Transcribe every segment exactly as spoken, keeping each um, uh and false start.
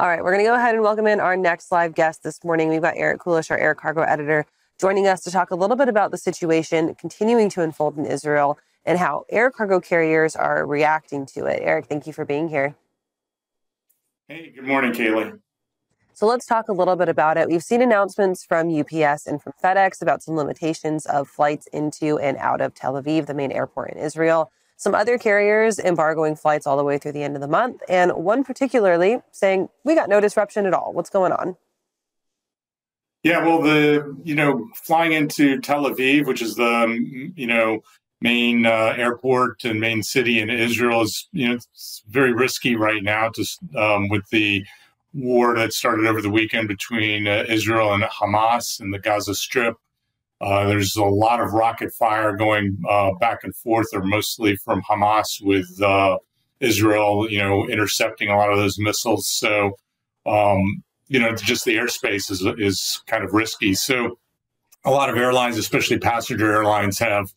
All right, we're going to go ahead and welcome in our next live guest this morning. We've got Eric Kulisch, our air cargo editor, joining us to talk a little bit about the situation continuing to unfold in Israel and how air cargo carriers are reacting to it. Eric, thank you for being here. Hey, good morning, Kaylee. So let's talk a little bit about it. We've seen announcements from U P S and from FedEx about some limitations of flights into and out of Tel Aviv, the main airport in Israel. Some other carriers embargoing flights all the way through the end of the month, and one particularly saying, we got no disruption at all. What's going on? Yeah, well, the, you know, flying into Tel Aviv, which is the, you know, main uh, airport and main city in Israel, is, you know, it's very risky right now, just um, with the war that started over the weekend between uh, Israel and Hamas in the Gaza Strip. Uh, there's a lot of rocket fire going uh, back and forth, or mostly from Hamas, with uh, Israel, you know, intercepting a lot of those missiles. So, um, you know, just the airspace is is kind of risky. So a lot of airlines, especially passenger airlines, have,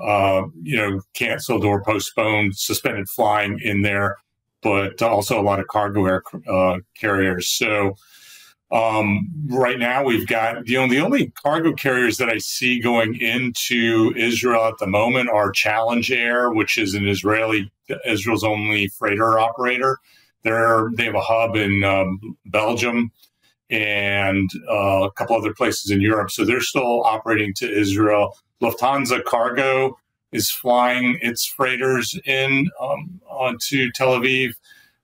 uh, you know, canceled or postponed, suspended flying in there, but also a lot of cargo air uh, carriers. So Um, right now, we've got, you know, the only cargo carriers that I see going into Israel at the moment are Challenge Air, which is an Israeli, Israel's only freighter operator. They're, they have a hub in um, Belgium and uh, a couple other places in Europe. So they're still operating to Israel. Lufthansa Cargo is flying its freighters in um, onto Tel Aviv.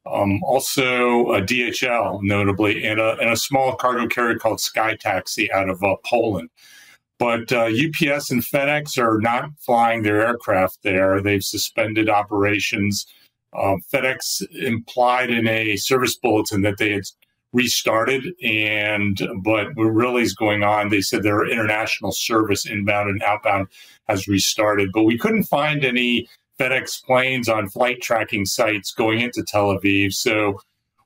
Um, also, uh, D H L, notably, and a, and a small cargo carrier called Sky Taxi out of uh, Poland. But uh, U P S and FedEx are not flying their aircraft there. They've suspended operations. Uh, FedEx implied in a service bulletin that they had restarted, and but what really is going on, they said their international service, inbound and outbound, has restarted. But we couldn't find any FedEx planes on flight tracking sites going into Tel Aviv. So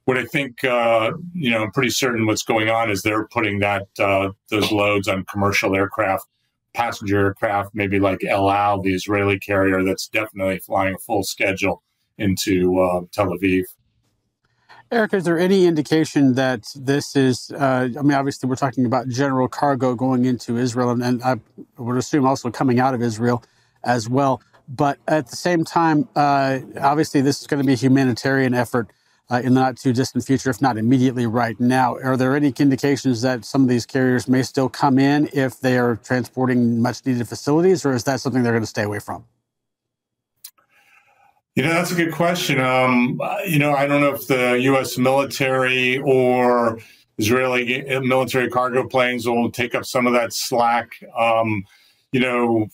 what I think, uh, you know, I'm pretty certain what's going on is they're putting that uh, those loads on commercial aircraft, passenger aircraft, maybe like El Al, the Israeli carrier that's definitely flying a full schedule into uh, Tel Aviv. Eric, is there any indication that this is, uh, I mean, obviously we're talking about general cargo going into Israel, and, and I would assume also coming out of Israel as well. But at the same time, uh, obviously, this is going to be a humanitarian effort uh, in the not too distant future, if not immediately right now. Are there any indications that some of these carriers may still come in if they are transporting much needed facilities, or is that something they're going to stay away from? You know, that's a good question. Um, you know, I don't know if the U S military or Israeli military cargo planes will take up some of that slack. Um, You know,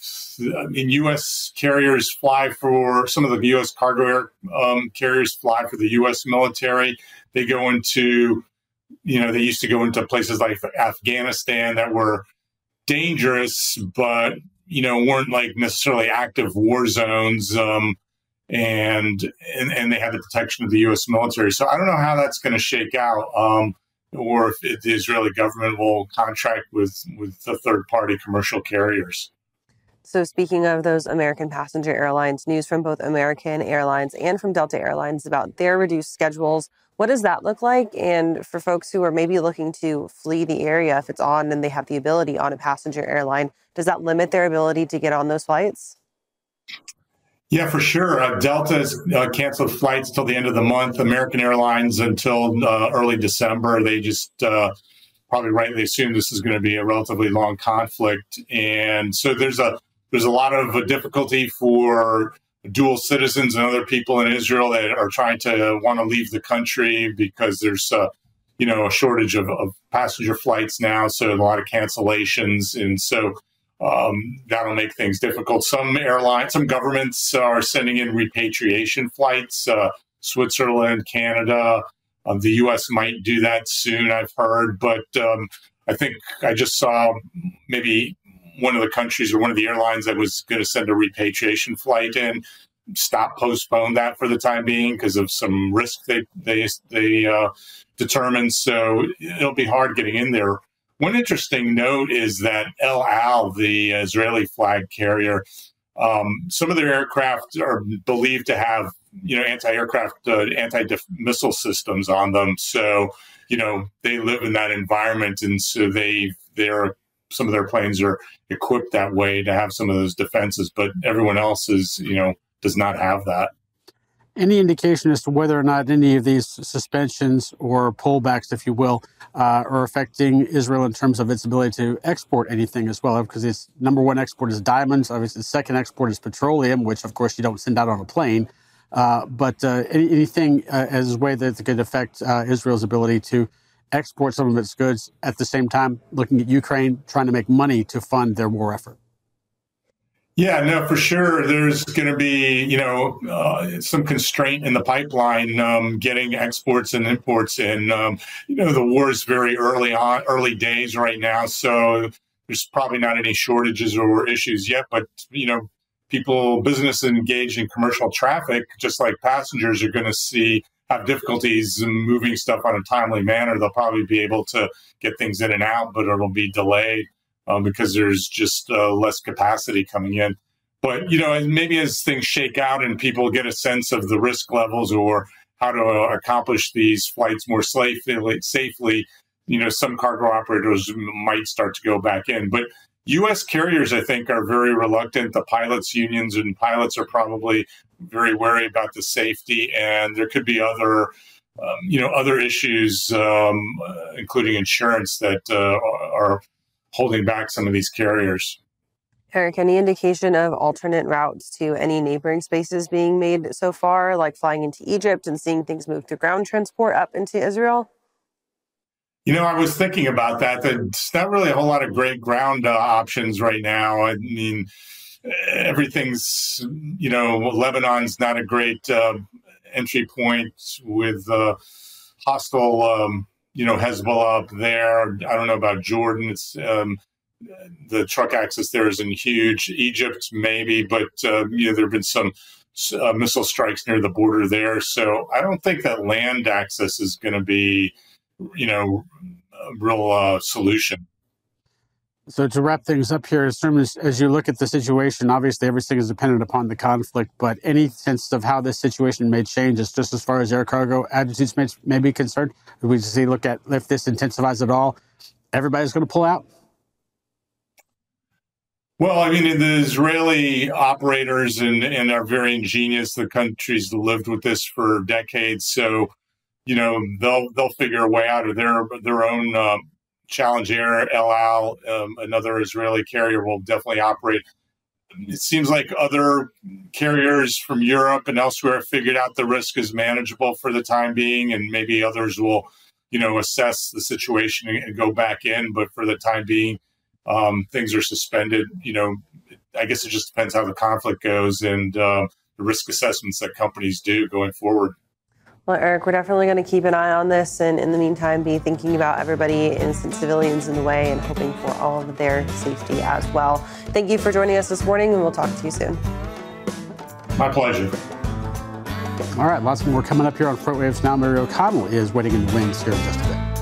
I mean, U S carriers fly for, some of the U S cargo air um, carriers fly for the U S military. They go into, you know, they used to go into places like Afghanistan that were dangerous, but, you know, weren't like necessarily active war zones. Um, and, and, and they had the protection of the U S military. So I don't know how that's going to shake out. Um, or if it, the Israeli government will contract with, with the third-party commercial carriers. So speaking of those American passenger airlines, news from both American Airlines and from Delta Airlines about their reduced schedules, what does that look like? And for folks who are maybe looking to flee the area, if it's on and they have the ability on a passenger airline, does that limit their ability to get on those flights? Yeah, for sure. Uh, Delta's uh, canceled flights till the end of the month. American Airlines until uh, early December. They just uh, probably rightly assume this is going to be a relatively long conflict, and so there's a there's a lot of difficulty for dual citizens and other people in Israel that are trying to want to leave the country because there's uh, you know a shortage of, of passenger flights now, so a lot of cancellations, and so. Um, that'll make things difficult. Some airlines, some governments are sending in repatriation flights, uh, Switzerland, Canada. Uh, the U S might do that soon, I've heard. But um, I think I just saw maybe one of the countries or one of the airlines that was going to send a repatriation flight in, stop, postpone that for the time being because of some risk they, they, they uh, determined. So it'll be hard getting in there. One interesting note is that El Al, the Israeli flag carrier, um, some of their aircraft are believed to have you know, anti-aircraft, uh, anti-missile systems on them. So, you know, they live in that environment. And so they, they're, some of their planes are equipped that way to have some of those defenses, but everyone else is, you know, does not have that. Any indication as to whether or not any of these suspensions or pullbacks, if you will, uh, are affecting Israel in terms of its ability to export anything as well? Because its number one export is diamonds. Obviously, its second export is petroleum, which, of course, you don't send out on a plane. Uh, but uh, any, anything uh, as a way that it could affect uh, Israel's ability to export some of its goods, at the same time looking at Ukraine, trying to make money to fund their war effort. Yeah, no, for sure. There's going to be, you know, uh, some constraint in the pipeline, um, getting exports and imports in. Um, you know, the war is very early on, early days right now. So there's probably not any shortages or issues yet. But, you know, people, business engaged in commercial traffic, just like passengers, are going to see, have difficulties in moving stuff on a timely manner. They'll probably be able to get things in and out, but it'll be delayed. Um, because there's just uh, less capacity coming in. But, you know, maybe as things shake out and people get a sense of the risk levels or how to accomplish these flights more safely, safely, you know, some cargo operators might start to go back in. But U S carriers, I think, are very reluctant. The pilots' unions and pilots are probably very wary about the safety, and there could be other um, you know, other issues, um, including insurance, that uh, are holding back some of these carriers. Eric, any indication of alternate routes to any neighboring spaces being made so far, like flying into Egypt and seeing things move through ground transport up into Israel? You know, I was thinking about that. There's not really a whole lot of great ground uh, options right now. I mean, everything's, you know, Lebanon's not a great uh, entry point with uh, hostile um you know, Hezbollah up there. I don't know about Jordan. It's um, the truck access there isn't huge. Egypt, maybe, but, uh, you know, there have been some uh, missile strikes near the border there. So I don't think that land access is going to be, you know, a real uh, solution. So to wrap things up here, as, as you look at the situation, obviously everything is dependent upon the conflict, but any sense of how this situation may change is just as far as air cargo attitudes may, may be concerned? We just see, look at if this intensifies at all, everybody's going to pull out? Well, I mean, the Israeli operators and, and are very ingenious. The country's lived with this for decades. So, you know, they'll they'll figure a way out of their, their own... Uh, Challenge Air, El Al, um, another Israeli carrier, will definitely operate. It seems like other carriers from Europe and elsewhere figured out the risk is manageable for the time being, and maybe others will, you know, assess the situation and go back in. But for the time being, um, things are suspended. You know, I guess it just depends how the conflict goes and uh, the risk assessments that companies do going forward. Well, Eric, we're definitely going to keep an eye on this, and in the meantime, be thinking about everybody and civilians in the way and hoping for all of their safety as well. Thank you for joining us this morning, and we'll talk to you soon. My pleasure. All right, lots more coming up here on Front Waves Now. Mary O'Connell is waiting in the wings here in just a bit.